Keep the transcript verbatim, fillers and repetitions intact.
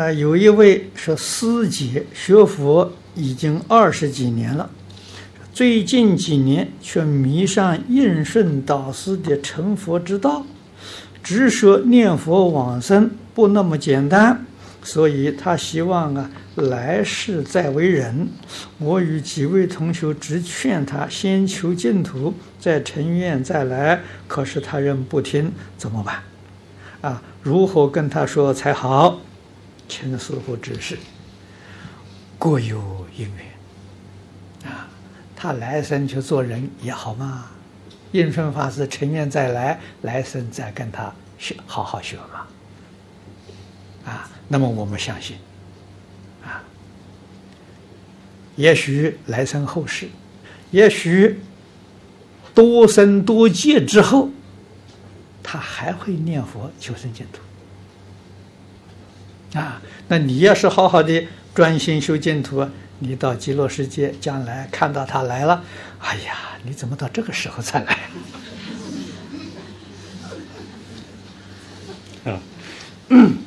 啊，有一位是师姐，学佛已经二十几年了，最近几年却迷上印顺导师的成佛之道，只说念佛往生不那么简单，所以他希望啊来世再为人。我与几位同学直劝他先求净土，再成愿再来，可是他仍不听，怎么办？啊，如何跟他说才好？请师父指示。各有因缘啊，他来生去做人也好嘛。印顺法师成愿再来，来生再跟他学，好好学嘛。 啊，那么我们相信，啊，也许来生后世，也许多生多劫之后，他还会念佛求生净土。啊，那你要是好好的专心修净土，你到极乐世界将来看到他来了，哎呀，你怎么到这个时候才来？啊，嗯。